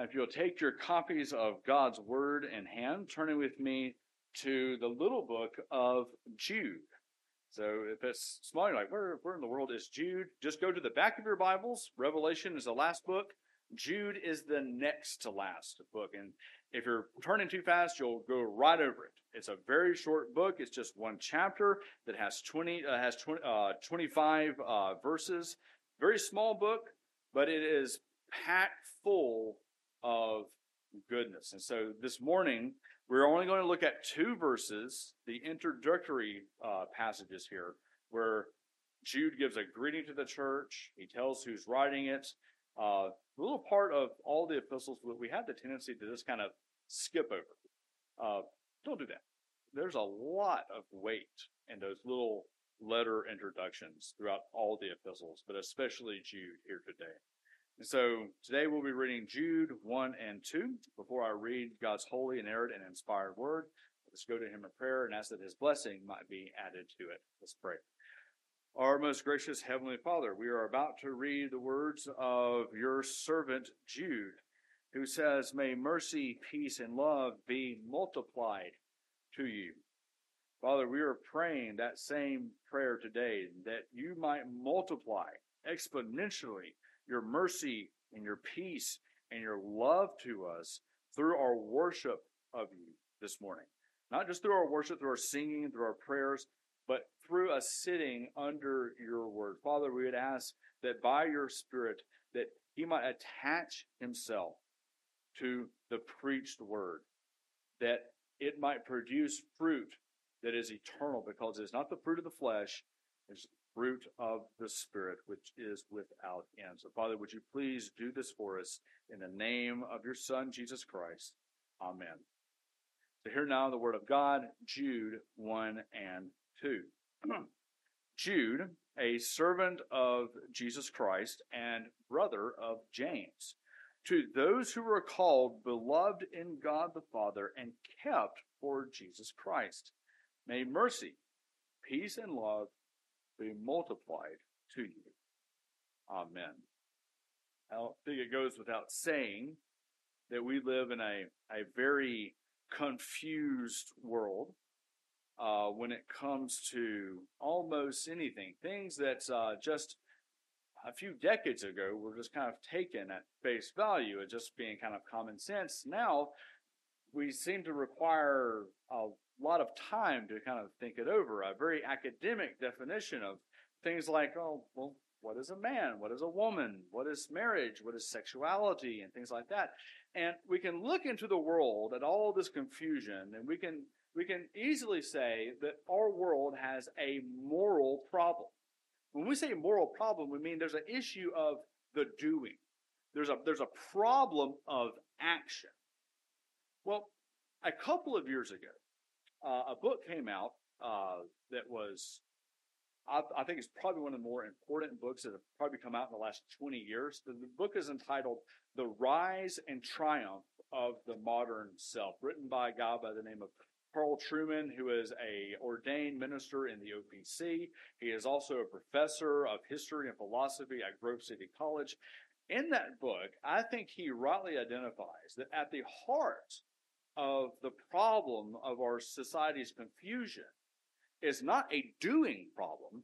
If you'll take your copies of God's Word in hand, turn with me to the little book of Jude. So if it's small, you're like, where in the world is Jude? Just go to the back of your Bibles. Revelation is the last book. Jude is the next to last book. And if you're turning too fast, you'll go right over it. It's a very short book. It's just one chapter that has 25 verses. Very small book, but it is packed full of goodness. And so this morning, we're only going to look at two verses, the introductory passages here, where Jude gives a greeting to the church. He tells who's writing it. A little part of all the epistles, we have the tendency to just kind of skip over. Don't do that. There's a lot of weight in those little letter introductions throughout all the epistles, but especially Jude here today. And so today we'll be reading Jude 1 and 2. Before I read God's holy, inerrant, and inspired word, let's go to him in prayer and ask that his blessing might be added to it. Let's pray. Our most gracious Heavenly Father, we are about to read the words of your servant Jude, who says, "May mercy, peace, and love be multiplied to you." Father, we are praying that same prayer today, that you might multiply exponentially your mercy and your peace and your love to us through our worship of you this morning. Not just through our worship, through our singing, through our prayers, but through us sitting under your word. Father, we would ask that by your Spirit, that he might attach himself to the preached word, that it might produce fruit that is eternal, because it is not the fruit of the flesh, it's fruit of the Spirit, which is without end. So, Father, would you please do this for us in the name of your Son, Jesus Christ. Amen. So hear now the word of God, Jude 1 and 2. Jude, a servant of Jesus Christ and brother of James, to those who were called, beloved in God the Father, and kept for Jesus Christ, may mercy, peace, and love be multiplied to you. Amen. I don't think it goes without saying that we live in a very confused world when it comes to almost anything. Things that just a few decades ago were just kind of taken at face value as just being kind of common sense. Now, we seem to require a lot of time to kind of think it over. A very academic definition of things like, what is a man? What is a woman? What is marriage? What is sexuality? And things like that. And we can look into the world at all this confusion, and we can easily say that our world has a moral problem. When we say moral problem, we mean there's an issue of the doing. There's a problem of action. Well, a couple of years ago, a book came out that was, I think it's probably one of the more important books that have probably come out in the last 20 years. The book is entitled The Rise and Triumph of the Modern Self, written by a guy by the name of Carl Truman, who is an ordained minister in the OPC. He is also a professor of history and philosophy at Grove City College. In that book, I think he rightly identifies that at the heart of the problem of our society's confusion is not a doing problem,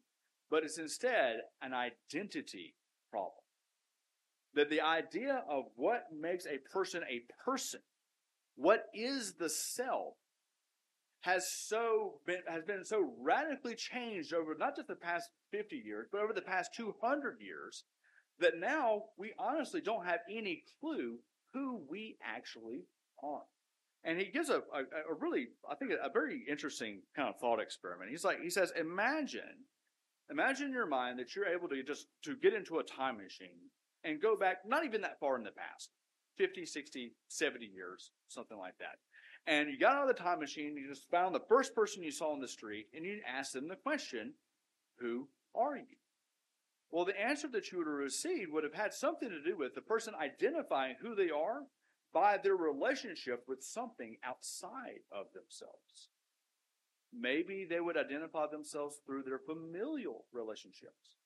but it's instead an identity problem. That the idea of what makes a person, what is the self, has been so radically changed over not just the past 50 years, but over the past 200 years, that now we honestly don't have any clue who we actually are. And he gives a really, I think, a very interesting kind of thought experiment. He says, imagine in your mind that you're able to get into a time machine and go back not even that far in the past, 50, 60, 70 years, something like that. And you got out of the time machine, you just found the first person you saw on the street, and you asked them the question, who are you? Well, the answer that you would have received would have had something to do with the person identifying who they are by their relationship with something outside of themselves. Maybe they would identify themselves through their familial relationships.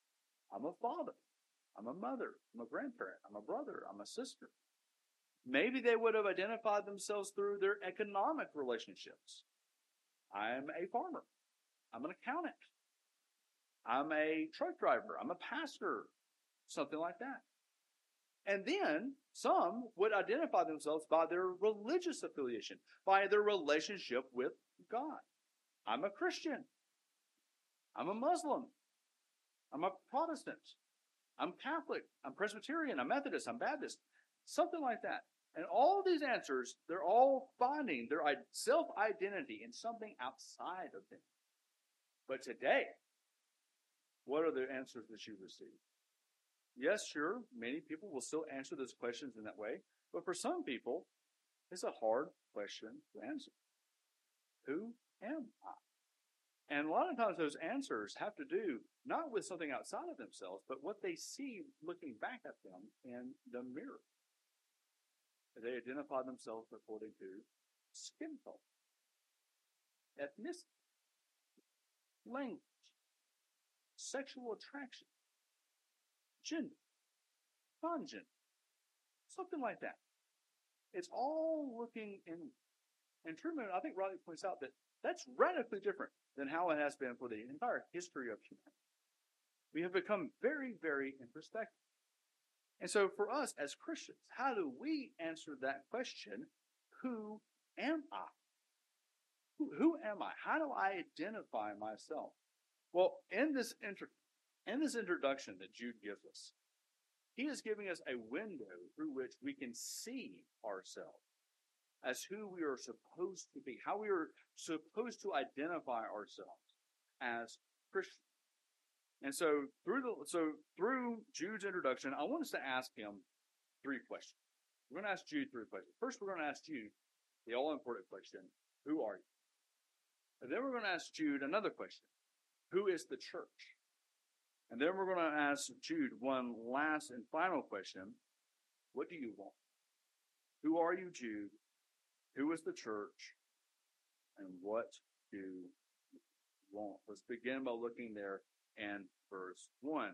I'm a father. I'm a mother. I'm a grandparent. I'm a brother. I'm a sister. Maybe they would have identified themselves through their economic relationships. I'm a farmer. I'm an accountant. I'm a truck driver. I'm a pastor. Something like that. And then some would identify themselves by their religious affiliation, by their relationship with God. I'm a Christian. I'm a Muslim. I'm a Protestant. I'm Catholic. I'm Presbyterian. I'm Methodist. I'm Baptist. Something like that. And all these answers, they're all finding their self-identity in something outside of them. But today, what are the answers that you receive? Yes, sure, many people will still answer those questions in that way. But for some people, it's a hard question to answer. Who am I? And a lot of times those answers have to do not with something outside of themselves, but what they see looking back at them in the mirror. They identify themselves according to skin color, ethnicity, language, sexual attraction, gender, non-gender, something like that. It's all looking in. And Truman, I think, rightly points out that that's radically different than how it has been for the entire history of humanity. We have become very, very introspective. And so for us as Christians, how do we answer that question, who am I? Who am I? How do I identify myself? Well, in this introduction that Jude gives us, he is giving us a window through which we can see ourselves as who we are supposed to be, how we are supposed to identify ourselves as Christians. And so through Jude's introduction, I want us to ask him three questions. We're going to ask Jude three questions. First, we're going to ask Jude the all-important question, who are you? And then we're going to ask Jude another question, who is the church? And then we're going to ask Jude one last and final question, what do you want? Who are you, Jude? Who is the church? And what do you want? Let's begin by looking there. And verse 1.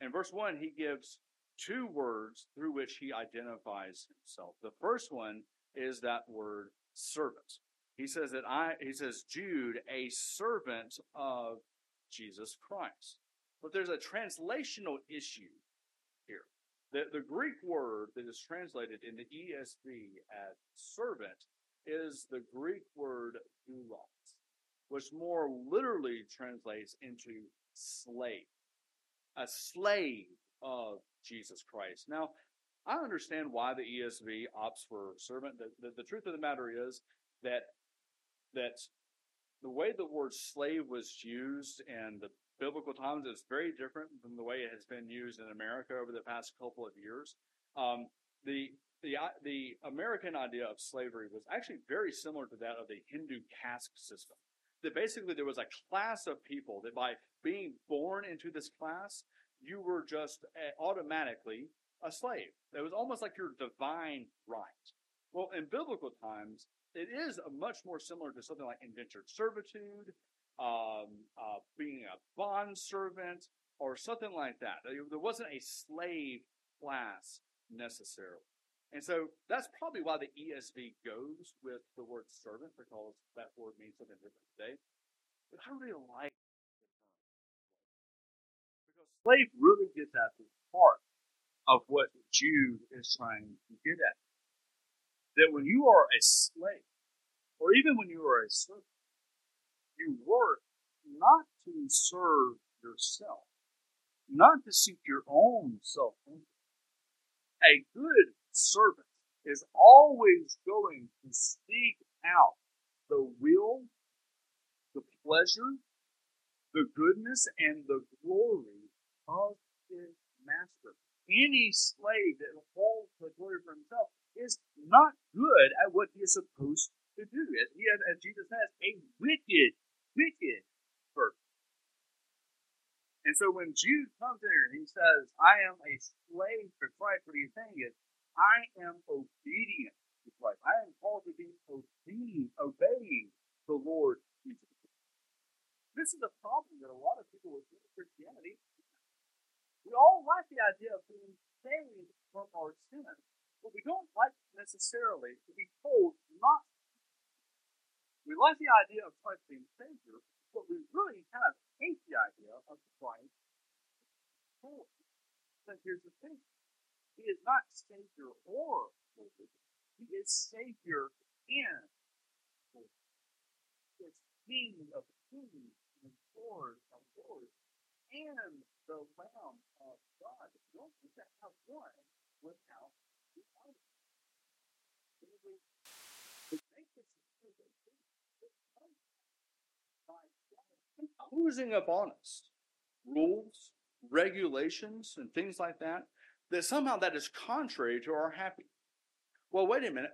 In verse 1, he gives two words through which he identifies himself. The first one is that word servant. He says, Jude, a servant of Jesus Christ. But there's a translational issue here. The Greek word that is translated in the ESV as servant is the Greek word doulos, which more literally translates into slave, a slave of Jesus Christ. Now, I understand why the ESV opts for servant. The truth of the matter is that the way the word slave was used in the biblical times is very different than the way it has been used in America over the past couple of years. The American idea of slavery was actually very similar to that of the Hindu caste system. That basically there was a class of people that by being born into this class, you were just automatically a slave. It was almost like your divine right. Well, in biblical times, it is much more similar to something like indentured servitude, being a bond servant, or something like that. There wasn't a slave class necessarily. And so that's probably why the ESV goes with the word servant, because that word means something different today. But I really like the term, because slave really gets at the heart of what Jude is trying to get at. That when you are a slave, or even when you are a servant, you work not to serve yourself, not to seek your own self-interest. A good servant is always going to seek out the will, the pleasure, the goodness, and the glory of his master. Any slave that holds the glory for himself is not good at what he is supposed to do. As Jesus says, a wicked, wicked servant. And so when Jude comes in here and he says, I am a slave to Christ, what he's saying is, I am obedient to Christ. I am called to be obedient, obeying the Lord Jesus. This is a problem that a lot of people with Christianity have. We all like the idea of being saved from our sins, But we don't like necessarily to be told not to. We like the idea of Christ being Savior, but we really kind of hate the idea of Christ being Lord. Because here's the thing. He is not Savior or Lord. He is Savior in Lord. He is King of Kings and Lord of Lords and the Lamb of God. You don't get to have one without the other. Imposing upon us rules, regulations, and things like that, that somehow that is contrary to our happiness. Well, wait a minute.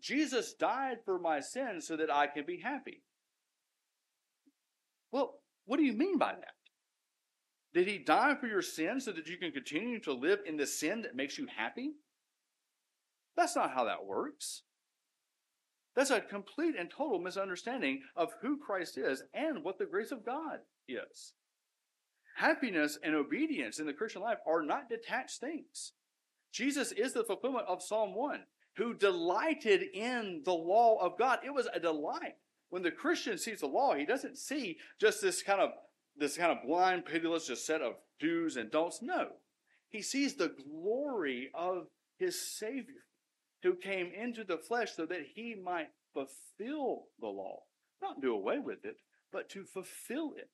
Jesus died for my sins so that I can be happy. Well, what do you mean by that? Did he die for your sins so that you can continue to live in the sin that makes you happy? That's not how that works. That's a complete and total misunderstanding of who Christ is and what the grace of God is. Happiness and obedience in the Christian life are not detached things. Jesus is the fulfillment of Psalm 1, who delighted in the law of God. It was a delight. When the Christian sees the law, he doesn't see just this kind of blind, pitiless just set of do's and don'ts. No. He sees the glory of his Savior, who came into the flesh so that he might fulfill the law. Not do away with it, but to fulfill it.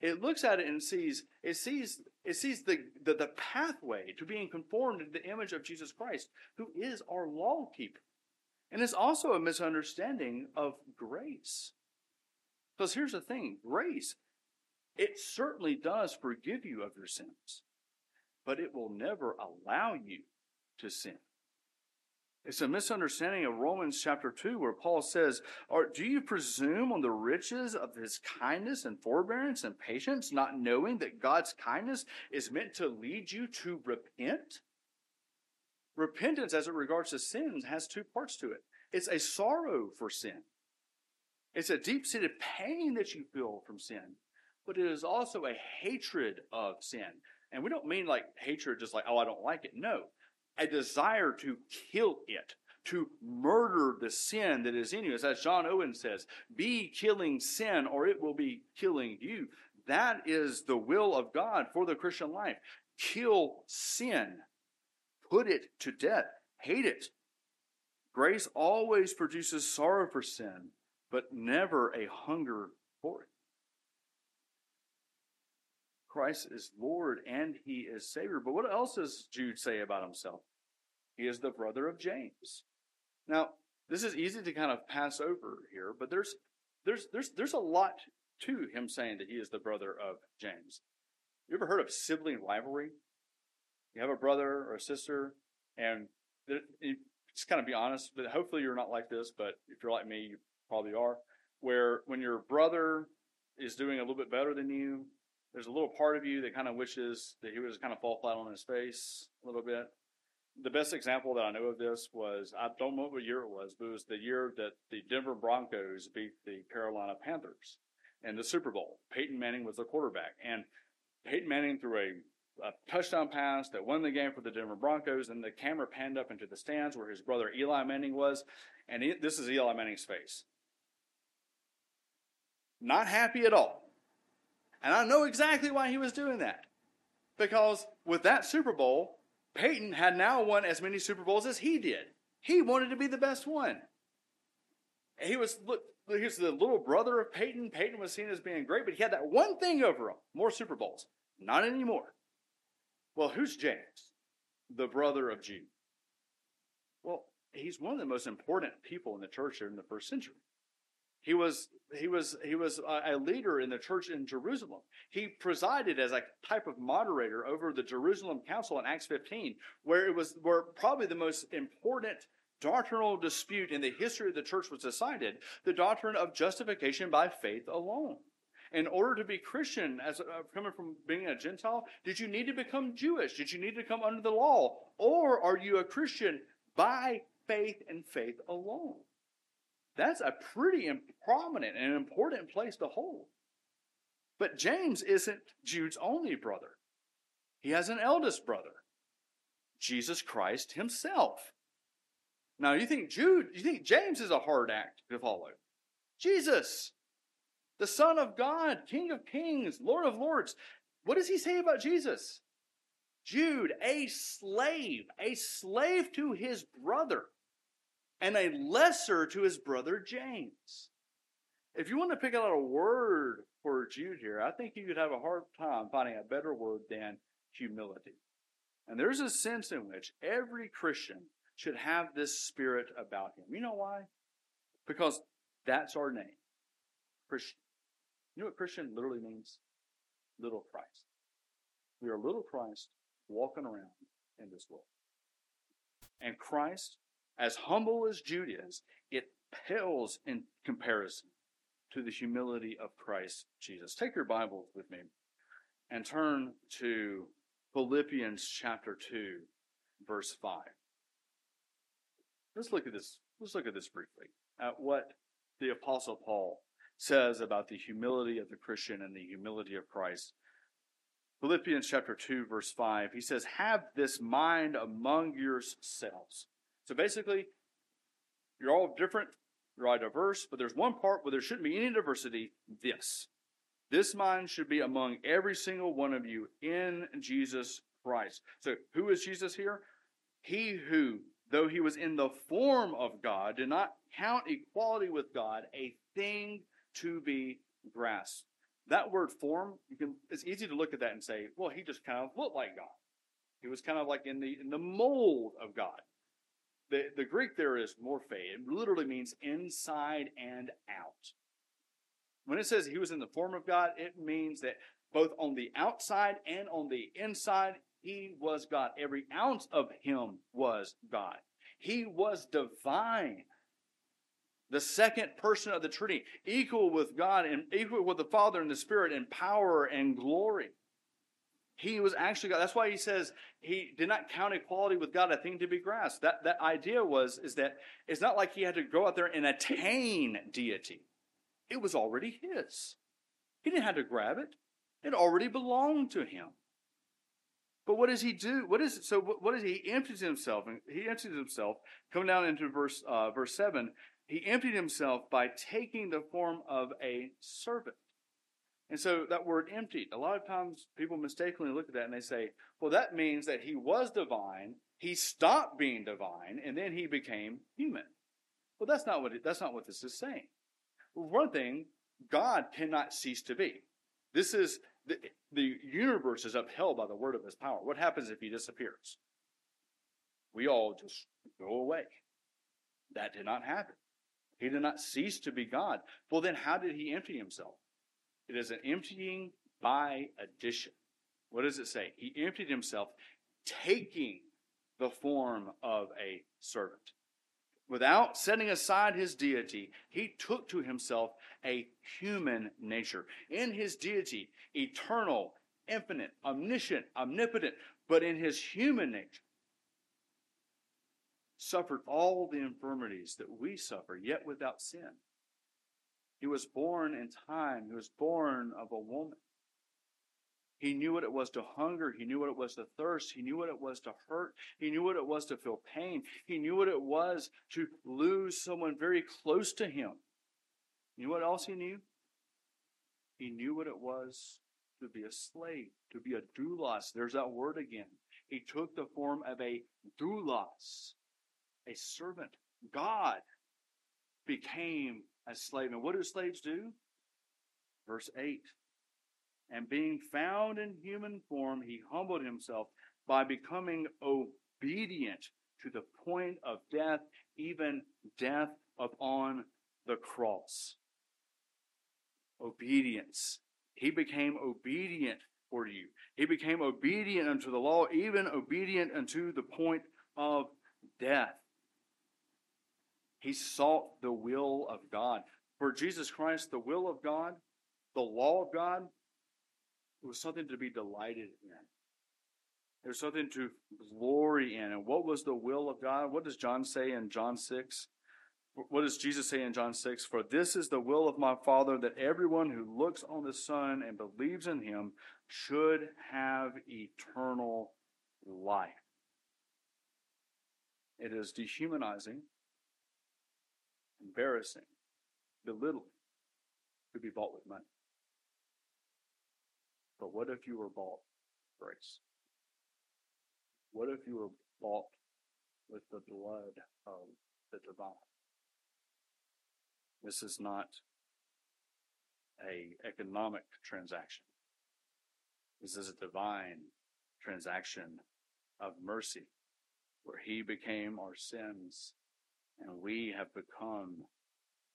It looks at it and sees the pathway to being conformed to the image of Jesus Christ, who is our law keeper. And it's also a misunderstanding of grace. Because here's the thing, grace, it certainly does forgive you of your sins, but it will never allow you to sin. It's a misunderstanding of Romans chapter 2, where Paul says, do you presume on the riches of his kindness and forbearance and patience, not knowing that God's kindness is meant to lead you to repent? Repentance, as it regards to sins, has two parts to it. It's a sorrow for sin. It's a deep-seated pain that you feel from sin, but it is also a hatred of sin. And we don't mean like hatred just like, oh, I don't like it. No. A desire to kill it, to murder the sin that is in you. It's as John Owen says, be killing sin or it will be killing you. That is the will of God for the Christian life. Kill sin. Put it to death. Hate it. Grace always produces sorrow for sin, but never a hunger for it. Christ is Lord and he is Savior. But what else does Jude say about himself? He is the brother of James. Now, this is easy to kind of pass over here, but there's a lot to him saying that he is the brother of James. You ever heard of sibling rivalry? You have a brother or a sister, and just kind of be honest, but hopefully you're not like this, but if you're like me, you probably are, where when your brother is doing a little bit better than you, there's a little part of you that kind of wishes that he would just kind of fall flat on his face a little bit. The best example that I know of this was, I don't know what year it was, but it was the year that the Denver Broncos beat the Carolina Panthers in the Super Bowl. Peyton Manning was the quarterback, and Peyton Manning threw a touchdown pass that won the game for the Denver Broncos, and the camera panned up into the stands where his brother Eli Manning was, and this is Eli Manning's face. Not happy at all. And I know exactly why he was doing that. Because with that Super Bowl, Peyton had now won as many Super Bowls as he did. He wanted to be the best one. He was the little brother of Peyton. Peyton was seen as being great, but he had that one thing over him, more Super Bowls. Not anymore. Well, who's James? The brother of Jude. Well, he's one of the most important people in the church in the first century. He was a leader in the church in Jerusalem. He presided as a type of moderator over the Jerusalem Council in Acts 15, where probably the most important doctrinal dispute in the history of the church was decided, the doctrine of justification by faith alone. In order to be Christian, as coming from being a Gentile, did you need to become Jewish? Did you need to come under the law? Or are you a Christian by faith and faith alone? That's a pretty prominent and important place to hold. But James isn't Jude's only brother. He has an eldest brother, Jesus Christ himself, Now, you think James is a hard act to follow? Jesus, the Son of God, King of Kings, Lord of Lords. What does he say about Jesus? Jude, a slave to his brother, and a lesser to his brother James. If you want to pick out a word for Jude here, I think you could have a hard time finding a better word than humility. And there's a sense in which every Christian should have this spirit about him. You know why? Because that's our name, Christian. You know what Christian literally means? Little Christ. We are little Christ walking around in this world. And Christ, as humble as Jude is, it pales in comparison to the humility of Christ Jesus. Take your Bibles with me and turn to Philippians chapter 2, verse 5. Let's look at this briefly, at what the Apostle Paul says about the humility of the Christian and the humility of Christ. Philippians chapter 2, verse 5, he says, have this mind among yourselves. So basically, you're all different, you're all diverse, but there's one part where there shouldn't be any diversity, this. This mind should be among every single one of you in Jesus Christ. So who is Jesus here? He who, though he was in the form of God, did not count equality with God a thing to be grasped. That word form, it's easy to look at that and say, well, he just kind of looked like God. He was kind of like in the mold of God. The Greek there is morphe. It literally means inside and out. When it says he was in the form of God, it means that both on the outside and on the inside, he was God. Every ounce of him was God. He was divine. The second person of the Trinity, equal with God and equal with the Father and the Spirit in power and glory. He was actually God. That's why he says he did not count equality with God a thing to be grasped. That idea is that it's not like he had to go out there and attain deity. It was already his. He didn't have to grab it. It already belonged to him. But what does he do? He empties himself. He empties himself. Come down into verse 7. He emptied himself by taking the form of a servant. And so that word emptied, a lot of times people mistakenly look at that and they say, well, that means that he was divine, he stopped being divine, and then he became human. Well, that's not what this is saying. One thing, God cannot cease to be. This is, the universe is upheld by the word of his power. What happens if he disappears? We all just go away. That did not happen. He did not cease to be God. Well, then how did he empty himself? It is an emptying by addition. What does it say? He emptied himself, taking the form of a servant. Without setting aside his deity, he took to himself a human nature. In his deity, eternal, infinite, omniscient, omnipotent, but in his human nature, suffered all the infirmities that we suffer, yet without sin. He was born in time. He was born of a woman. He knew what it was to hunger. He knew what it was to thirst. He knew what it was to hurt. He knew what it was to feel pain. He knew what it was to lose someone very close to him. You know what else he knew? He knew what it was to be a slave, to be a doulos. There's that word again. He took the form of a doulos. A servant. God became a slave. And what do slaves do? Verse 8. And being found in human form, he humbled himself by becoming obedient to the point of death, even death upon the cross. Obedience. He became obedient for you. He became obedient unto the law, even obedient unto the point of death. He sought the will of God. For Jesus Christ, the will of God, the law of God, it was something to be delighted in. There's something to glory in. And what was the will of God? What does John say in John 6? What does Jesus say in John 6? For this is the will of my Father, that everyone who looks on the Son and believes in him should have eternal life. It is dehumanizing, embarrassing, belittling to be bought with money. But what if you were bought with grace? What if you were bought with the blood of the divine? This is not an economic transaction. This is a divine transaction of mercy, where he became our sins and we have become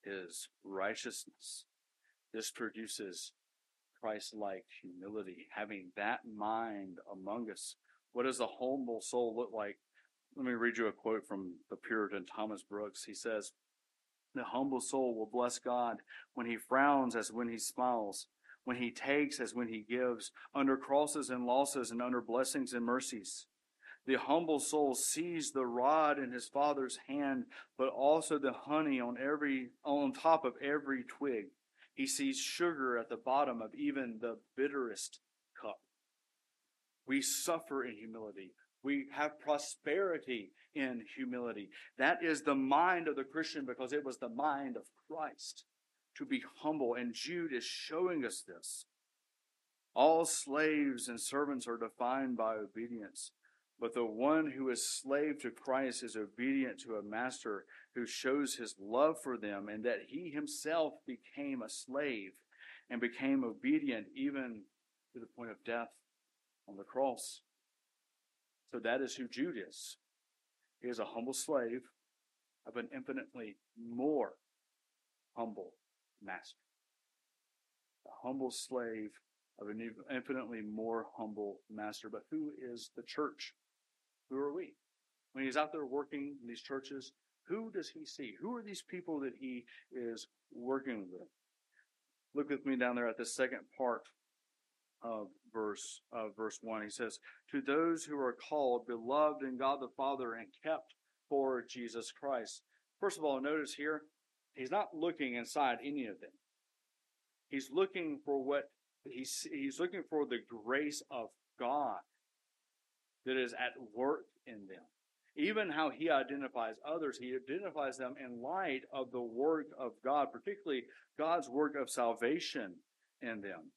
his righteousness. This produces Christ-like humility, having that mind among us. What does a humble soul look like? Let me read you a quote from the Puritan Thomas Brooks. He says, "The humble soul will bless God when he frowns as when he smiles, when he takes as when he gives, under crosses and losses and under blessings and mercies. The humble soul sees the rod in his father's hand, but also the honey on top of every twig. He sees sugar at the bottom of even the bitterest cup." We suffer in humility. We have prosperity in humility. That is the mind of the Christian, because it was the mind of Christ to be humble. And Jude is showing us this. All slaves and servants are defined by obedience, but the one who is slave to Christ is obedient to a master who shows his love for them, and that he himself became a slave and became obedient even to the point of death on the cross. So that is who Jude is. He is a humble slave of an infinitely more humble master. A humble slave of an infinitely more humble master. But who is the church? Who are we? When he's out there working in these churches, who does he see? Who are these people that he is working with? Look with me down there at the second part of verse 1. He says, "To those who are called, beloved in God the Father, and kept for Jesus Christ." First of all, notice here, he's not looking inside any of them. He's looking for what he's looking for, the grace of God that is at work in them. Even how he identifies others, he identifies them in light of the work of God, particularly God's work of salvation in them.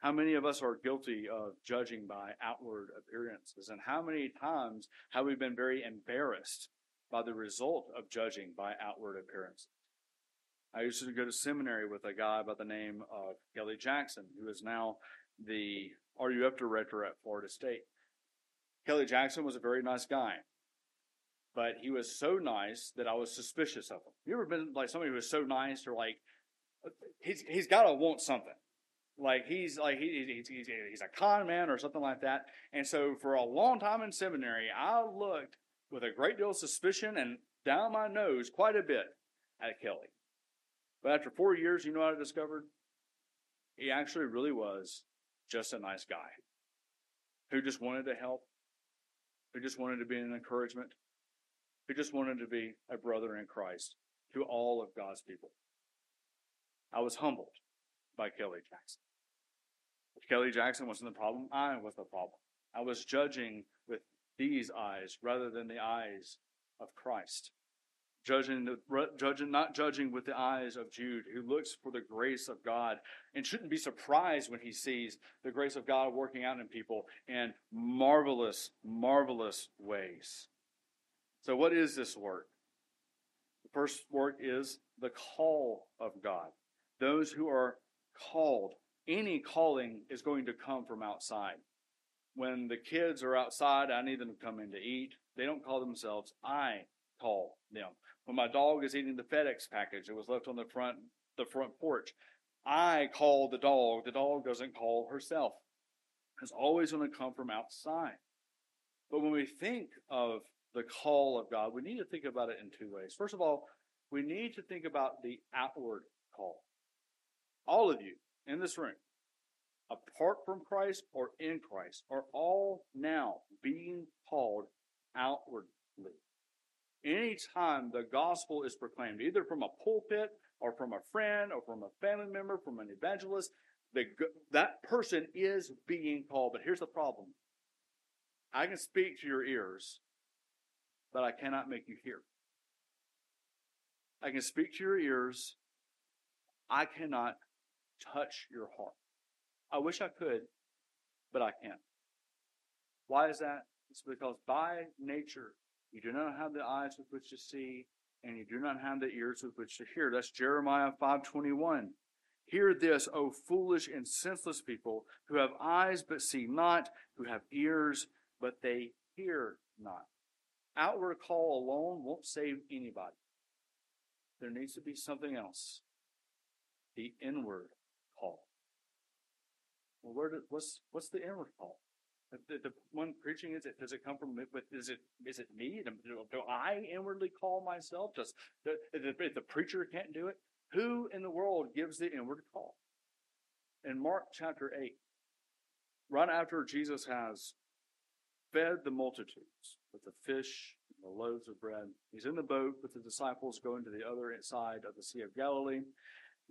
How many of us are guilty of judging by outward appearances? And how many times have we been very embarrassed by the result of judging by outward appearances? I used to go to seminary with a guy by the name of Kelly Jackson, who is now the RUF director at Florida State. Kelly Jackson was a very nice guy, but he was so nice that I was suspicious of him. You ever been like somebody who was so nice, or like, he's got to want something. Like he's a con man or something like that. And so for a long time in seminary, I looked with a great deal of suspicion and down my nose quite a bit at Kelly. But after 4 years, you know what I discovered? He actually really was just a nice guy who just wanted to help, who just wanted to be an encouragement, who just wanted to be a brother in Christ to all of God's people. I was humbled by Kelly Jackson. If Kelly Jackson wasn't the problem, I was the problem. I was judging with these eyes rather than the eyes of Christ. Not judging with the eyes of Jude, who looks for the grace of God and shouldn't be surprised when he sees the grace of God working out in people in marvelous, marvelous ways. So what is this work? The first work is the call of God. Those who are called. Any calling is going to come from outside. When the kids are outside, I need them to come in to eat. They don't call themselves. I call them. When my dog is eating the FedEx package that was left on the front porch, I call the dog. The dog doesn't call herself. It's always going to come from outside. But when we think of the call of God, we need to think about it in two ways. First of all, we need to think about the outward call. All of you in this room, apart from Christ or in Christ, are all now being called outwardly. Anytime the gospel is proclaimed, either from a pulpit or from a friend or from a family member, from an evangelist, that person is being called. But here's the problem. I can speak to your ears, but I cannot make you hear. I can speak to your ears. I cannot touch your heart. I wish I could, but I can't. Why is that? It's because by nature, you do not have the eyes with which to see, and you do not have the ears with which to hear. That's Jeremiah 5:21. Hear this, O foolish and senseless people, who have eyes but see not, who have ears but they hear not. Outward call alone won't save anybody. There needs to be something else. The inward call. Well, what's the inward call? The one preaching, does it come from, is it me? Do I inwardly call myself? If the preacher can't do it, who in the world gives the inward call? In Mark chapter 8, right after Jesus has fed the multitudes with the fish and the loaves of bread, he's in the boat with the disciples going to the other side of the Sea of Galilee,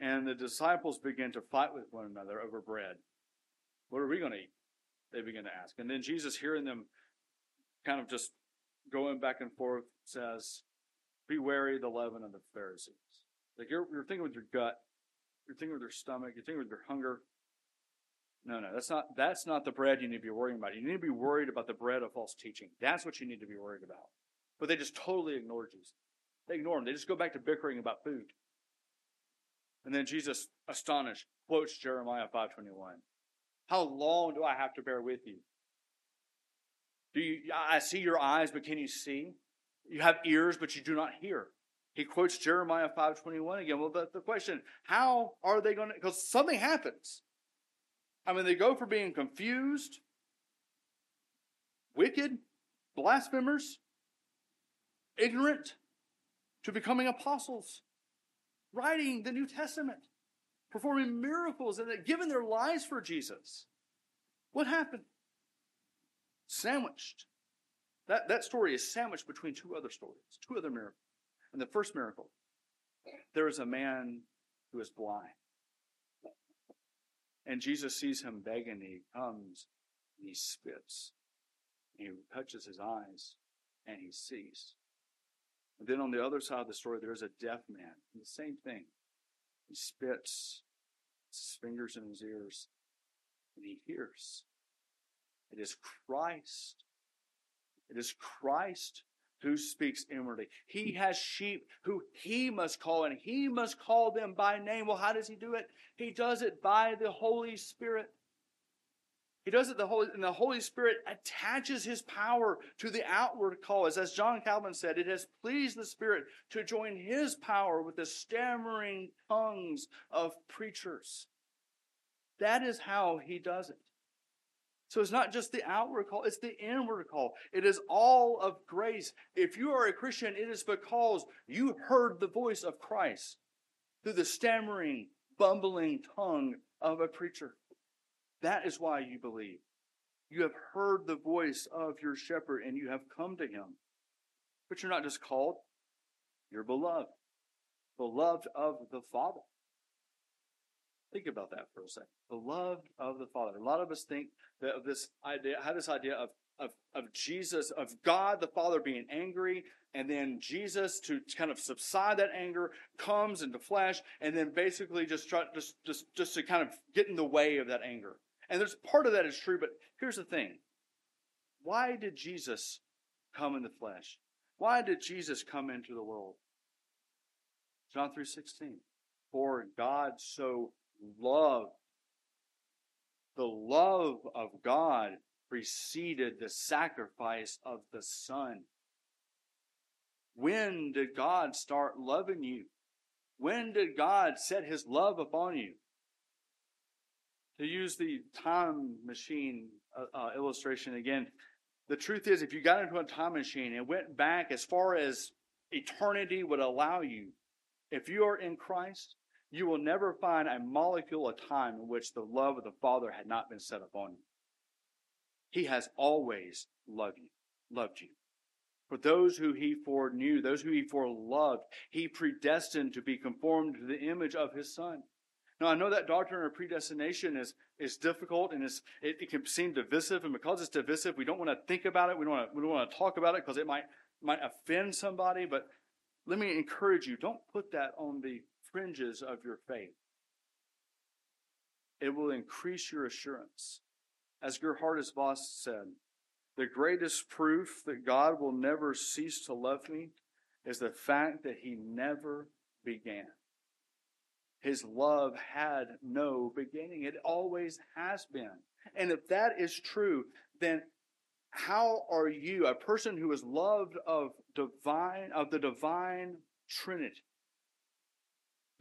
and the disciples begin to fight with one another over bread. What are we going to eat? They begin to ask. And then Jesus, hearing them kind of just going back and forth, says, be wary, the leaven of the Pharisees. Like you're thinking with your gut, you're thinking with your stomach, you're thinking with your hunger. No, that's not the bread you need to be worrying about. You need to be worried about the bread of false teaching. That's what you need to be worried about. But they just totally ignore Jesus. They ignore him. They just go back to bickering about food. And then Jesus, astonished, quotes Jeremiah 5:21. How long do I have to bear with you? I see your eyes, but can you see? You have ears, but you do not hear. He quotes Jeremiah 5:21 again. Well, the question, how are they going to, because something happens. I mean, they go from being confused, wicked, blasphemers, ignorant, to becoming apostles, writing the New Testament, performing miracles, and giving their lives for Jesus. What happened? Sandwiched. That story is sandwiched between two other stories, two other miracles. And the first miracle, there is a man who is blind. And Jesus sees him begging, and he comes, and he spits, and he touches his eyes, and he sees. And then on the other side of the story, there is a deaf man. And the same thing. He spits, his fingers in his ears, and he hears. It is Christ. It is Christ who speaks inwardly. He has sheep who he must call, and he must call them by name. Well, how does he do it? He does it by the Holy Spirit. He does it and the Holy Spirit attaches his power to the outward call. As John Calvin said, it has pleased the Spirit to join his power with the stammering tongues of preachers. That is how he does it. So it's not just the outward call, it's the inward call. It is all of grace. If you are a Christian, it is because you heard the voice of Christ through the stammering, bumbling tongue of a preacher. That is why you believe. You have heard the voice of your shepherd and you have come to him. But you're not just called, you're beloved. Beloved of the Father. Think about that for a second. Beloved of the Father. A lot of us think that of this idea, have this idea of Jesus, of God the Father being angry, and then Jesus, to kind of subside that anger, comes into flesh, and then basically just to kind of get in the way of that anger. And there's part of that is true, but here's the thing: why did Jesus come in the flesh? Why did Jesus come into the world? John 3:16. For God so loved. The love of God preceded the sacrifice of the Son. When did God start loving you? When did God set his love upon you? To use the time machine illustration again, the truth is, if you got into a time machine and went back as far as eternity would allow you, if you are in Christ, you will never find a molecule of time in which the love of the Father had not been set upon you. He has always loved you. For those who he foreknew, those who he foreloved, he predestined to be conformed to the image of his Son. Now, I know that doctrine of predestination is difficult, and it can seem divisive, and because it's divisive, we don't want to think about it, we don't want to talk about it, because it might might offend somebody, but let me encourage you, don't put that on the fringes of your faith. It will increase your assurance. As Gerhardus Voss said, the greatest proof that God will never cease to love me is the fact that he never began. His love had no beginning. It always has been. And if that is true, then how are you, a person who is loved of the divine Trinity,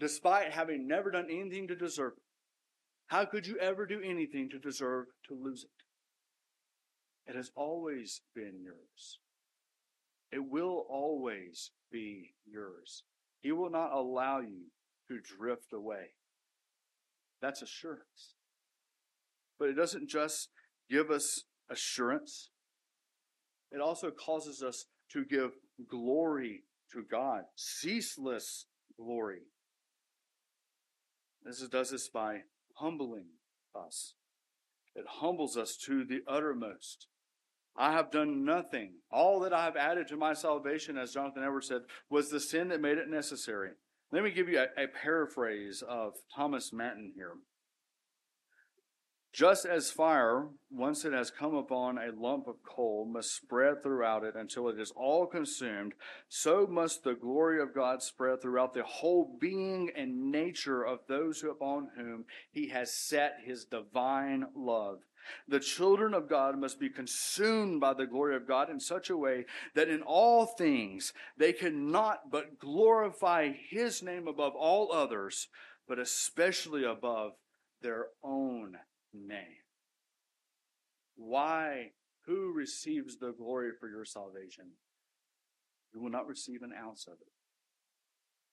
despite having never done anything to deserve it? How could you ever do anything to deserve to lose it? It has always been yours. It will always be yours. He will not allow you to drift away. That's assurance. But it doesn't just give us assurance. It also causes us to give glory to God, ceaseless glory. This does this by humbling us. It humbles us to the uttermost. I have done nothing. All that I have added to my salvation, as Jonathan Edwards said, was the sin that made it necessary. Let me give you a paraphrase of Thomas Manton here. Just as fire, once it has come upon a lump of coal, must spread throughout it until it is all consumed, so must the glory of God spread throughout the whole being and nature of those upon whom he has set his divine love. The children of God must be consumed by the glory of God in such a way that in all things they cannot but glorify his name above all others, but especially above their own name. Why? Who receives the glory for your salvation? You will not receive an ounce of it.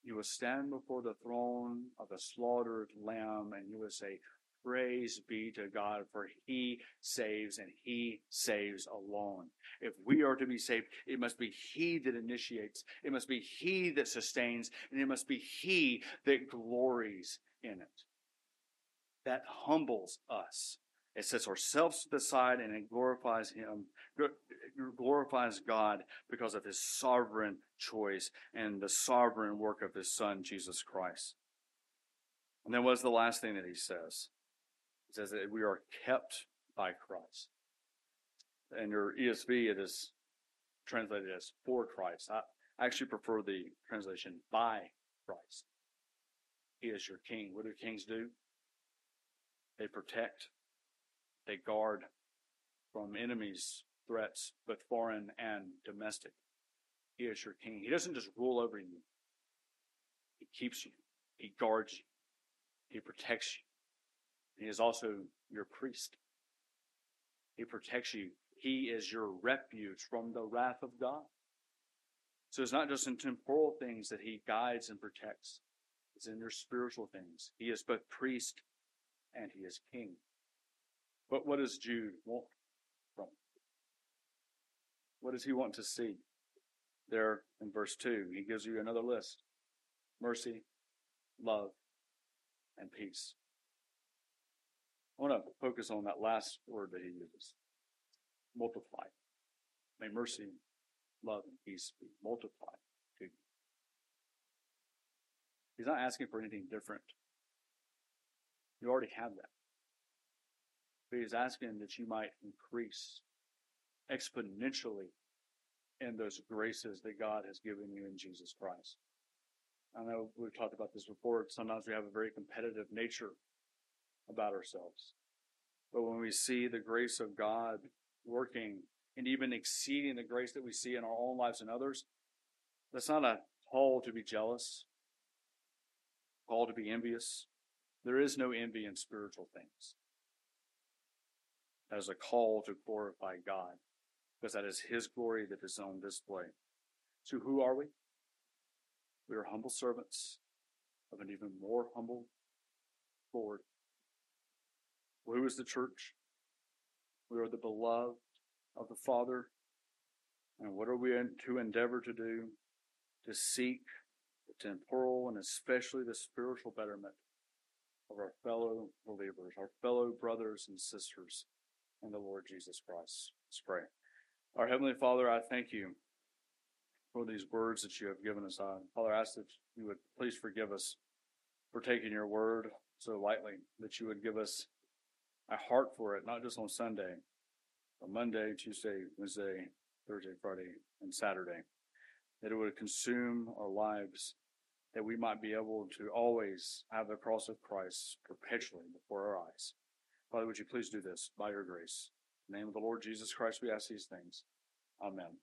You will stand before the throne of the slaughtered Lamb, and you will say, praise be to God, for he saves, and he saves alone. If we are to be saved, it must be he that initiates, it must be he that sustains, and it must be he that glories in it. That humbles us. It sets ourselves to the side, and it glorifies him, glorifies God because of his sovereign choice and the sovereign work of his Son, Jesus Christ. And then what's the last thing that he says? He says that we are kept by Christ. In your ESV, it is translated as for Christ. I actually prefer the translation by Christ. He is your king. What do kings do? They protect, they guard from enemies, threats, both foreign and domestic. He is your king. He doesn't just rule over you. He keeps you. He guards you. He protects you. He is also your priest. He protects you. He is your refuge from the wrath of God. So it's not just in temporal things that he guides and protects. It's in your spiritual things. He is both priest and he is king. But what does Jude want from him? What does he want to see? There in verse 2, he gives you another list. Mercy, love, and peace. I want to focus on that last word that he uses. Multiply. May mercy, love, and peace be multiplied to you. He's not asking for anything different. You already have that. But he's asking that you might increase exponentially in those graces that God has given you in Jesus Christ. I know we've talked about this before. Sometimes we have a very competitive nature about ourselves. But when we see the grace of God working and even exceeding the grace that we see in our own lives and others, that's not a call to be jealous, a call to be envious. There is no envy in spiritual things. That is a call to glorify God, because that is his glory that is on display. So who are we? We are humble servants of an even more humble Lord. Who is the church? We are the beloved of the Father. And what are we to endeavor to do? To seek the temporal and especially the spiritual betterment of our fellow believers, our fellow brothers and sisters in the Lord Jesus Christ. Let's pray. Our Heavenly Father, I thank you for these words that you have given us. Father, I ask that you would please forgive us for taking your word so lightly, that you would give us a heart for it, not just on Sunday, but Monday, Tuesday, Wednesday, Thursday, Friday, and Saturday, that it would consume our lives, that we might be able to always have the cross of Christ perpetually before our eyes. Father, would you please do this by your grace? In the name of the Lord Jesus Christ, we ask these things. Amen.